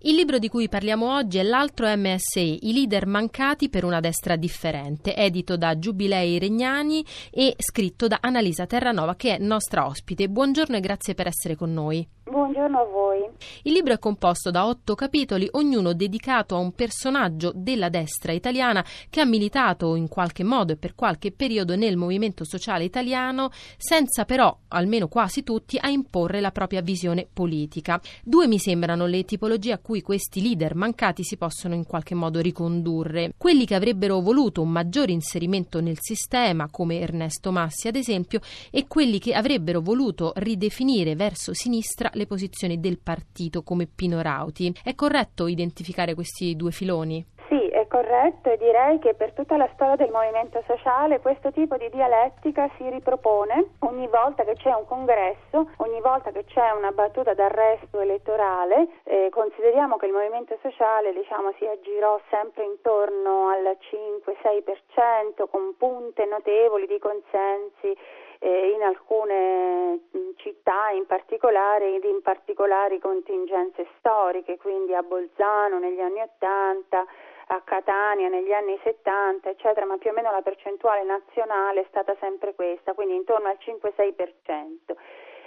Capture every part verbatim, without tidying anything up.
Il libro di cui parliamo oggi è L'altro M S I, i leader mancati per una destra differente, edito da Giubilei Regnani e scritto da Annalisa Terranova, che è nostra ospite. Buongiorno e grazie per essere con noi. Buongiorno a voi. Il libro è composto da otto capitoli, ognuno dedicato a un personaggio della destra italiana che ha militato in qualche modo e per qualche periodo nel Movimento Sociale Italiano, senza però, almeno quasi tutti, a imporre la propria visione politica. Due mi sembrano le tipologie a cui questi leader mancati si possono in qualche modo ricondurre: quelli che avrebbero voluto un maggiore inserimento nel sistema, come Ernesto Massi ad esempio, e quelli che avrebbero voluto ridefinire verso sinistra le posizioni del partito, come Pino Rauti. È corretto identificare questi due filoni? Sì, è corretto, e direi che per tutta la storia del movimento sociale questo tipo di dialettica si ripropone ogni volta che c'è un congresso, ogni volta che c'è una battuta d'arresto elettorale. Eh, consideriamo che il movimento sociale, diciamo, si aggirò sempre intorno al cinque sei per cento, con punte notevoli di consensi eh, in alcune città, in particolare ed in particolari contingenze storiche, quindi a Bolzano negli anni ottanta, a Catania negli anni settanta, eccetera, ma più o meno la percentuale nazionale è stata sempre questa, quindi intorno al cinque sei per cento.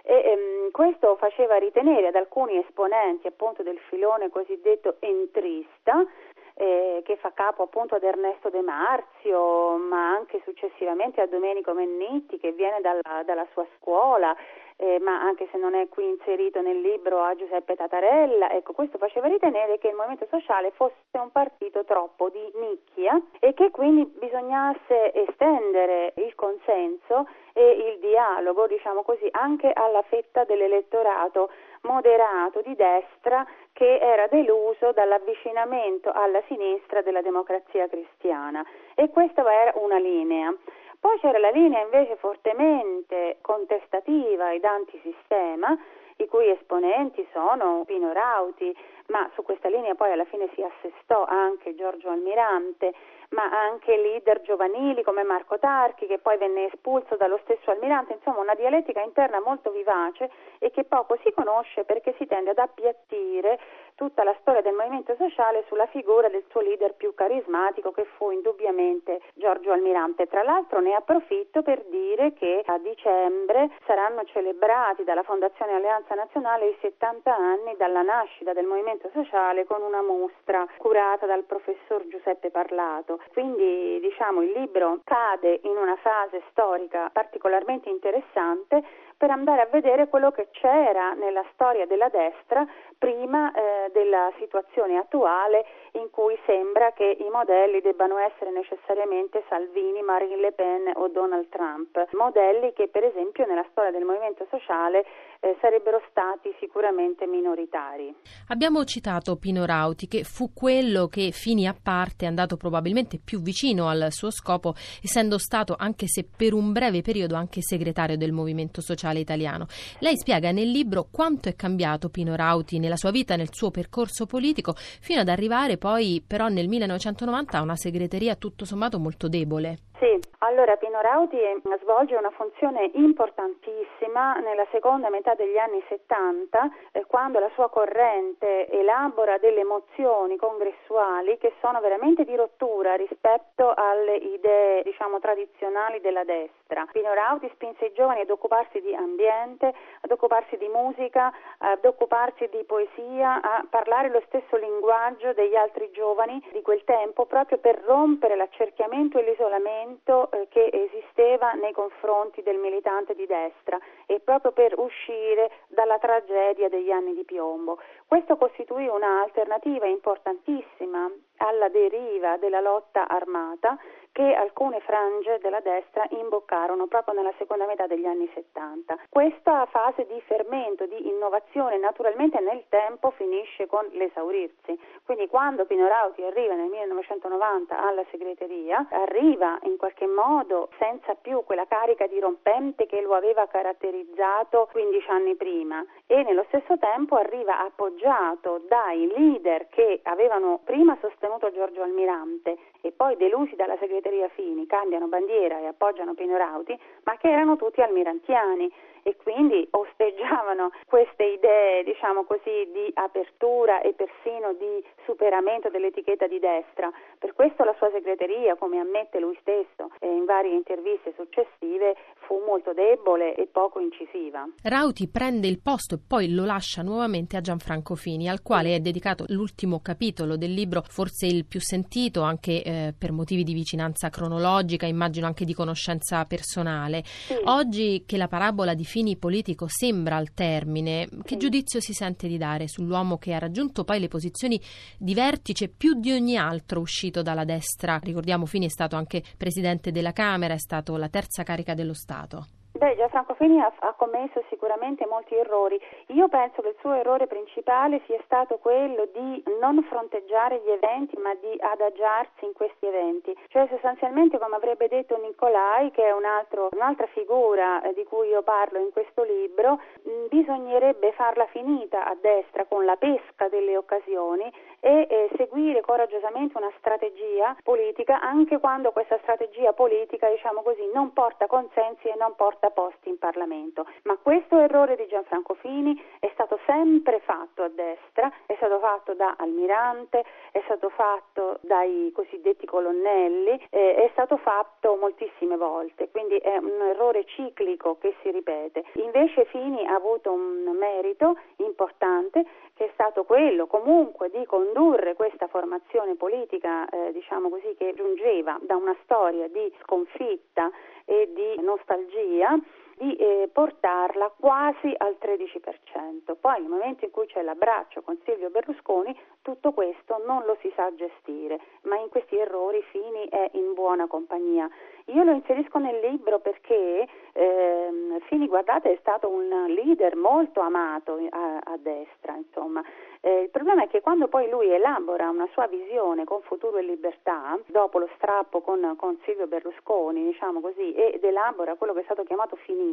E ehm, questo faceva ritenere ad alcuni esponenti, appunto, del filone cosiddetto entrista, eh, che fa capo appunto ad Ernesto De Marzio, ma anche successivamente a Domenico Mennitti, che viene dalla, dalla sua scuola, Eh, ma anche se non è qui inserito nel libro, a Giuseppe Tatarella. Ecco, questo faceva ritenere che il movimento sociale fosse un partito troppo di nicchia e che quindi bisognasse estendere il consenso e il dialogo, diciamo così, anche alla fetta dell'elettorato moderato di destra, che era deluso dall'avvicinamento alla sinistra della Democrazia Cristiana. E questa era una linea. Poi c'era la linea invece fortemente contestativa ed antisistema, i cui esponenti sono Pino Rauti, ma su questa linea poi alla fine si assestò anche Giorgio Almirante, ma anche leader giovanili come Marco Tarchi, che poi venne espulso dallo stesso Almirante. Insomma, una dialettica interna molto vivace e che poco si conosce, perché si tende ad appiattire tutta la storia del movimento sociale sulla figura del suo leader più carismatico, che fu indubbiamente Giorgio Almirante. Tra l'altro ne approfitto per dire che a dicembre saranno celebrati dalla Fondazione Alleanza Nazionale i settanta anni dalla nascita del movimento sociale, con una mostra curata dal professor Giuseppe Parlato. Quindi, diciamo, il libro cade in una fase storica particolarmente interessante per andare a vedere quello che c'era nella storia della destra prima eh, della situazione attuale, in cui sembra che i modelli debbano essere necessariamente Salvini, Marine Le Pen o Donald Trump, modelli che per esempio nella storia del movimento sociale eh, sarebbero stati sicuramente minoritari. Abbiamo citato Pino Rauti, che fu quello che, Fini a parte, è andato probabilmente più vicino al suo scopo, essendo stato, anche se per un breve periodo, anche segretario del movimento sociale italiano. Lei spiega nel libro quanto è cambiato Pino Rauti nella sua vita, nel suo percorso politico, fino ad arrivare poi però nel millenovecentonovanta a una segreteria tutto sommato molto debole. Sì, allora Pino Rauti svolge una funzione importantissima nella seconda metà degli anni settanta, eh, quando la sua corrente elabora delle mozioni congressuali che sono veramente di rottura rispetto alle idee, diciamo, tradizionali della destra. Pino Rauti spinse i giovani ad occuparsi di ambiente, ad occuparsi di musica, ad occuparsi di poesia, a parlare lo stesso linguaggio degli altri giovani di quel tempo, proprio per rompere l'accerchiamento e l'isolamento che esisteva nei confronti del militante di destra, e proprio per uscire dalla tragedia degli anni di piombo. Questo costituì un'alternativa importantissima alla deriva della lotta armata, che alcune frange della destra imboccarono proprio nella seconda metà degli anni settanta. Questa fase di fermento, di innovazione, naturalmente nel tempo finisce con l'esaurirsi. Quindi quando Pino Rauti arriva nel millenovecentonovanta alla segreteria, arriva in qualche modo senza più quella carica dirompente che lo aveva caratterizzato quindici anni prima, e nello stesso tempo arriva appoggiato dai leader che avevano prima sostenuto Giorgio Almirante e poi, delusi dalla segreteria Fini, cambiano bandiera e appoggiano Pino Rauti, ma che erano tutti almirantiani e quindi osteggiavano queste idee, diciamo così, di apertura e persino di superamento dell'etichetta di destra. Per questo la sua segreteria, come ammette lui stesso eh, in varie interviste successive, fu molto debole e poco incisiva. Rauti prende il posto e poi lo lascia nuovamente a Gianfranco Fini, al quale è dedicato l'ultimo capitolo del libro, forse il più sentito anche eh, per motivi di vicinanza cronologica, immagino anche di conoscenza personale. Sì. Oggi che la parabola di Fini politico sembra al termine, che giudizio si sente di dare sull'uomo che ha raggiunto poi le posizioni di vertice più di ogni altro uscito dalla destra? Ricordiamo, Fini è stato anche presidente della Camera, è stato la terza carica dello Stato. Beh, Gianfranco Fini ha, ha commesso sicuramente molti errori. Io penso che il suo errore principale sia stato quello di non fronteggiare gli eventi, ma di adagiarsi in questi eventi. Cioè, sostanzialmente, come avrebbe detto Nicolai, che è un altro, un'altra figura di cui io parlo in questo libro, bisognerebbe farla finita a destra con la pesca delle occasioni e eh, seguire coraggiosamente una strategia politica, anche quando questa strategia politica, diciamo così, non porta consensi e non porta posti in Parlamento. Ma questo errore di Gianfranco Fini è stato sempre fatto a destra, è stato fatto da Almirante, è stato fatto dai cosiddetti colonnelli, eh, è stato fatto moltissime volte, quindi è un errore ciclico che si ripete. Invece Fini ha avuto un merito importante, che è stato quello comunque di condurre questa formazione politica, eh, diciamo così, che giungeva da una storia di sconfitta e di nostalgia, di eh, portarla quasi al tredici per cento. Poi nel momento in cui c'è l'abbraccio con Silvio Berlusconi tutto questo non lo si sa gestire, ma in questi errori Fini è in buona compagnia. Io lo inserisco nel libro perché eh, Fini, guardate, è stato un leader molto amato a, a destra, insomma. Eh, il problema è che quando poi lui elabora una sua visione con Futuro e Libertà, dopo lo strappo con, con Silvio Berlusconi, diciamo così, ed elabora quello che è stato chiamato Fini,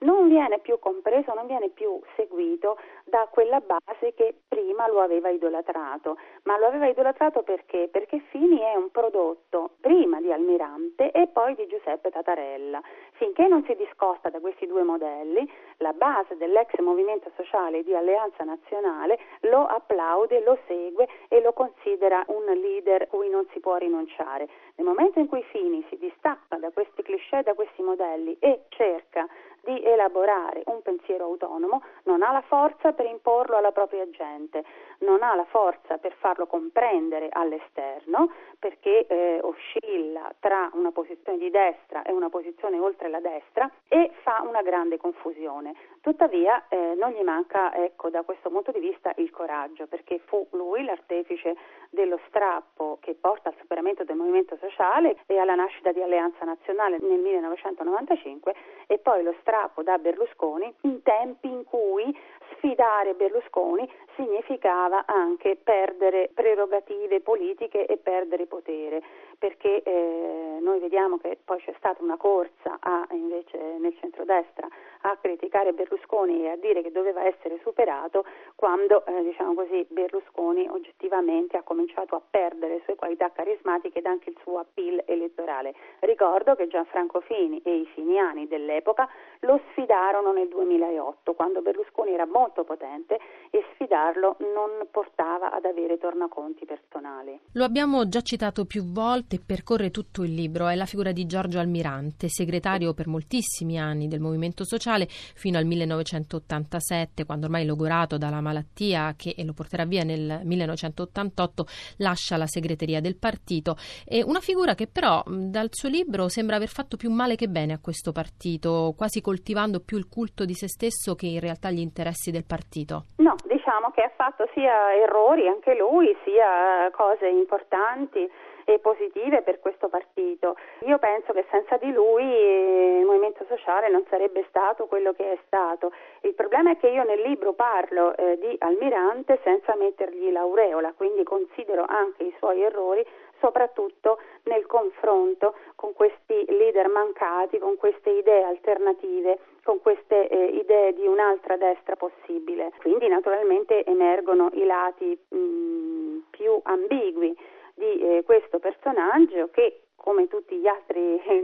non viene più compreso, non viene più seguito da quella base che prima lo aveva idolatrato. Ma lo aveva idolatrato perché? Perché Fini è un prodotto prima di Almirante e poi di Giuseppe Tatarella. Finché non si discosta da questi due modelli, la base dell'ex Movimento Sociale di Alleanza Nazionale lo applaude, lo segue e lo considera un leader cui non si può rinunciare. Nel momento in cui Fini si distacca da questi cliché, da questi modelli e cerca di elaborare un pensiero autonomo, non ha la forza per imporlo alla propria gente, non ha la forza per farlo comprendere all'esterno, perché eh, oscilla tra una posizione di destra e una posizione oltre la destra e fa una grande confusione. Tuttavia eh, non gli manca, ecco, da questo punto di vista il coraggio, perché fu lui l'artefice dello strappo che porta al superamento del Movimento Sociale e alla nascita di Alleanza Nazionale nel millenovecentonovantacinque, e poi lo strappo da Berlusconi in tempi in cui sfidare Berlusconi significava anche perdere prerogative politiche e perdere potere, perché eh, noi vediamo che poi c'è stata una corsa a, invece nel centrodestra a criticare Berlusconi e a dire che doveva essere superato, quando eh, diciamo così Berlusconi oggettivamente ha cominciato a perdere le sue qualità carismatiche ed anche il suo appeal elettorale. Ricordo che Gianfranco Fini e i finiani dell'epoca lo sfidarono nel duemilaotto, quando Berlusconi era molto potente e sfidarlo non portava ad avere tornaconti personali. Lo abbiamo già citato più volte, percorre tutto il libro, è la figura di Giorgio Almirante, segretario per moltissimi anni del Movimento Sociale fino al millenovecentottantasette, quando ormai logorato dalla malattia che lo porterà via nel millenovecentottantotto lascia la segreteria del partito. È una figura che però dal suo libro sembra aver fatto più male che bene a questo partito, quasi coltivando più il culto di se stesso che in realtà gli interessi del partito. No, diciamo che ha fatto sia errori anche lui, sia cose importanti e positive per questo partito. Io penso che senza di lui il Movimento Sociale non sarebbe stato quello che è stato. Il problema è che io nel libro parlo eh, di Almirante senza mettergli l'aureola, quindi considero anche i suoi errori, soprattutto nel confronto con questi leader mancati, con queste idee alternative, con queste eh, idee di un'altra destra possibile. Quindi naturalmente emergono i lati mh, più ambigui di eh, questo personaggio che, come tutti gli altri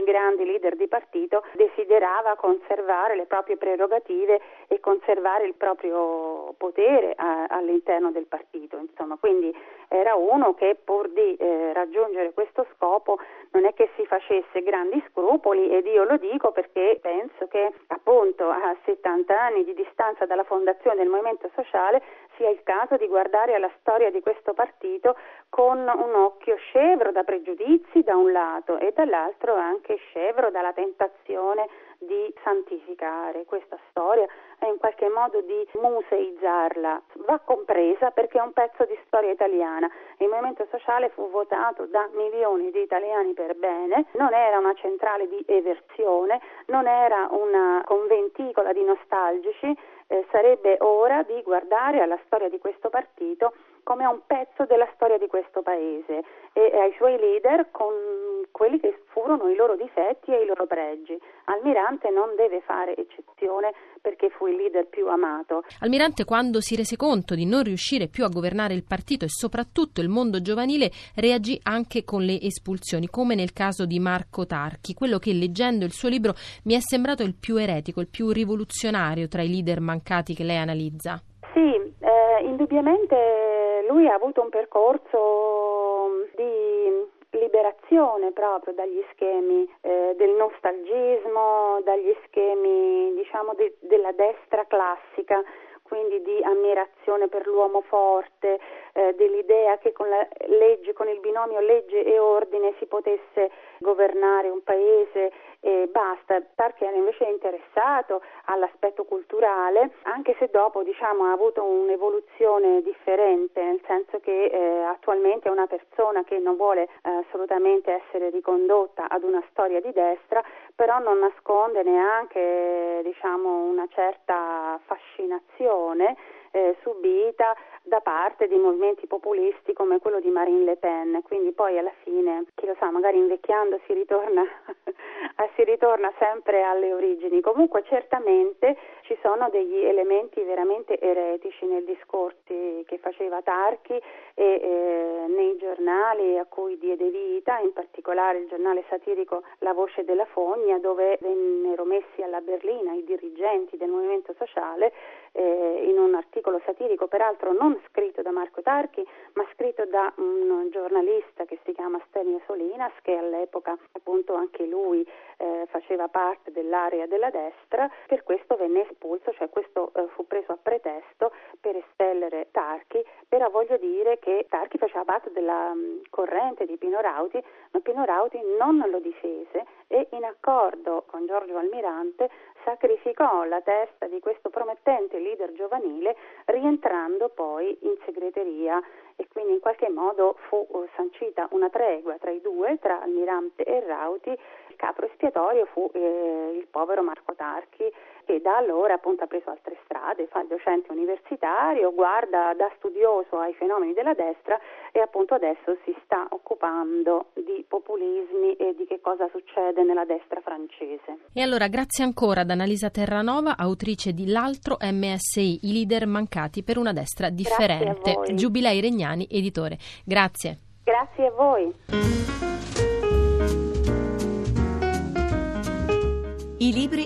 grandi leader di partito, desiderava conservare le proprie prerogative e conservare il proprio potere a, all'interno del partito. Insomma, quindi era uno che pur di eh, raggiungere questo scopo non è che si facesse grandi scrupoli, ed io lo dico perché penso che appunto a settanta anni di distanza dalla fondazione del Movimento Sociale sia il caso di guardare alla storia di questo partito con un occhio scevro da pregiudizi da un lato e dall'altro anche scevro dalla tentazione di santificare questa storia e in qualche modo di museizzarla. Va compresa perché è un pezzo di storia italiana. Il Movimento Sociale fu votato da milioni di italiani per bene, non era una centrale di eversione, non era una conventicola di nostalgici. Eh, sarebbe ora di guardare alla storia di questo partito come a un pezzo della storia di questo paese e, e ai suoi leader con quelli che furono i loro difetti e i loro pregi. Almirante non deve fare eccezione perché fu il leader più amato. Almirante, quando si rese conto di non riuscire più a governare il partito e soprattutto il mondo giovanile, reagì anche con le espulsioni, come nel caso di Marco Tarchi, quello che leggendo il suo libro mi è sembrato il più eretico, il più rivoluzionario tra i leader mancati che lei analizza. Sì, eh, indubbiamente lui ha avuto un percorso di liberazione proprio dagli schemi eh, del nostalgismo, dagli schemi diciamo de- della destra classica, quindi di ammirazione per l'uomo forte, eh, dell'idea che con la legge, con il binomio legge e ordine si potesse governare un paese e basta. Tarchi era invece interessato all'aspetto culturale, anche se dopo diciamo ha avuto un'evoluzione differente, nel senso che eh, attualmente è una persona che non vuole eh, assolutamente essere ricondotta ad una storia di destra, però non nasconde neanche diciamo una certa fascinazione eh, subita da parte di movimenti populisti come quello di Marine Le Pen. Quindi poi alla fine, chi lo sa, magari invecchiando si ritorna si ritorna sempre alle origini. Comunque certamente ci sono degli elementi veramente eretici nel discorso che faceva Tarchi e eh, nei giornali a cui diede vita, in particolare il giornale satirico La Voce della Fogna, dove vennero messi alla berlina i dirigenti del Movimento Sociale eh, in un articolo satirico, peraltro non scritto da Marco Tarchi ma scritto da un giornalista che si chiama Stelio Solinas, che all'epoca appunto anche lui eh, faceva parte dell'area della destra. Per questo venne espulso, cioè questo eh, fu preso a pretesto per espellere Tarchi. Però voglio dire che Tarchi faceva parte della mh, corrente di Pino Rauti, ma Pino Rauti non lo difese e in accordo con Giorgio Almirante sacrificò la testa di questo promettente leader giovanile, rientrando poi in segreteria, e quindi in qualche modo fu sancita una tregua tra i due, tra Almirante e Rauti. Il capro espiatorio fu eh, il povero Marco Tarchi, che da allora appunto ha preso altre strade, fa il docente universitario, guarda da studioso ai fenomeni della destra e appunto adesso si sta occupando di populismi e di che cosa succede nella destra francese. E allora grazie ancora ad Annalisa Terranova, autrice di L'altro M S I, i leader mancati per una destra differente, Giubilei Regnani, editore. Grazie. Grazie a voi. I libri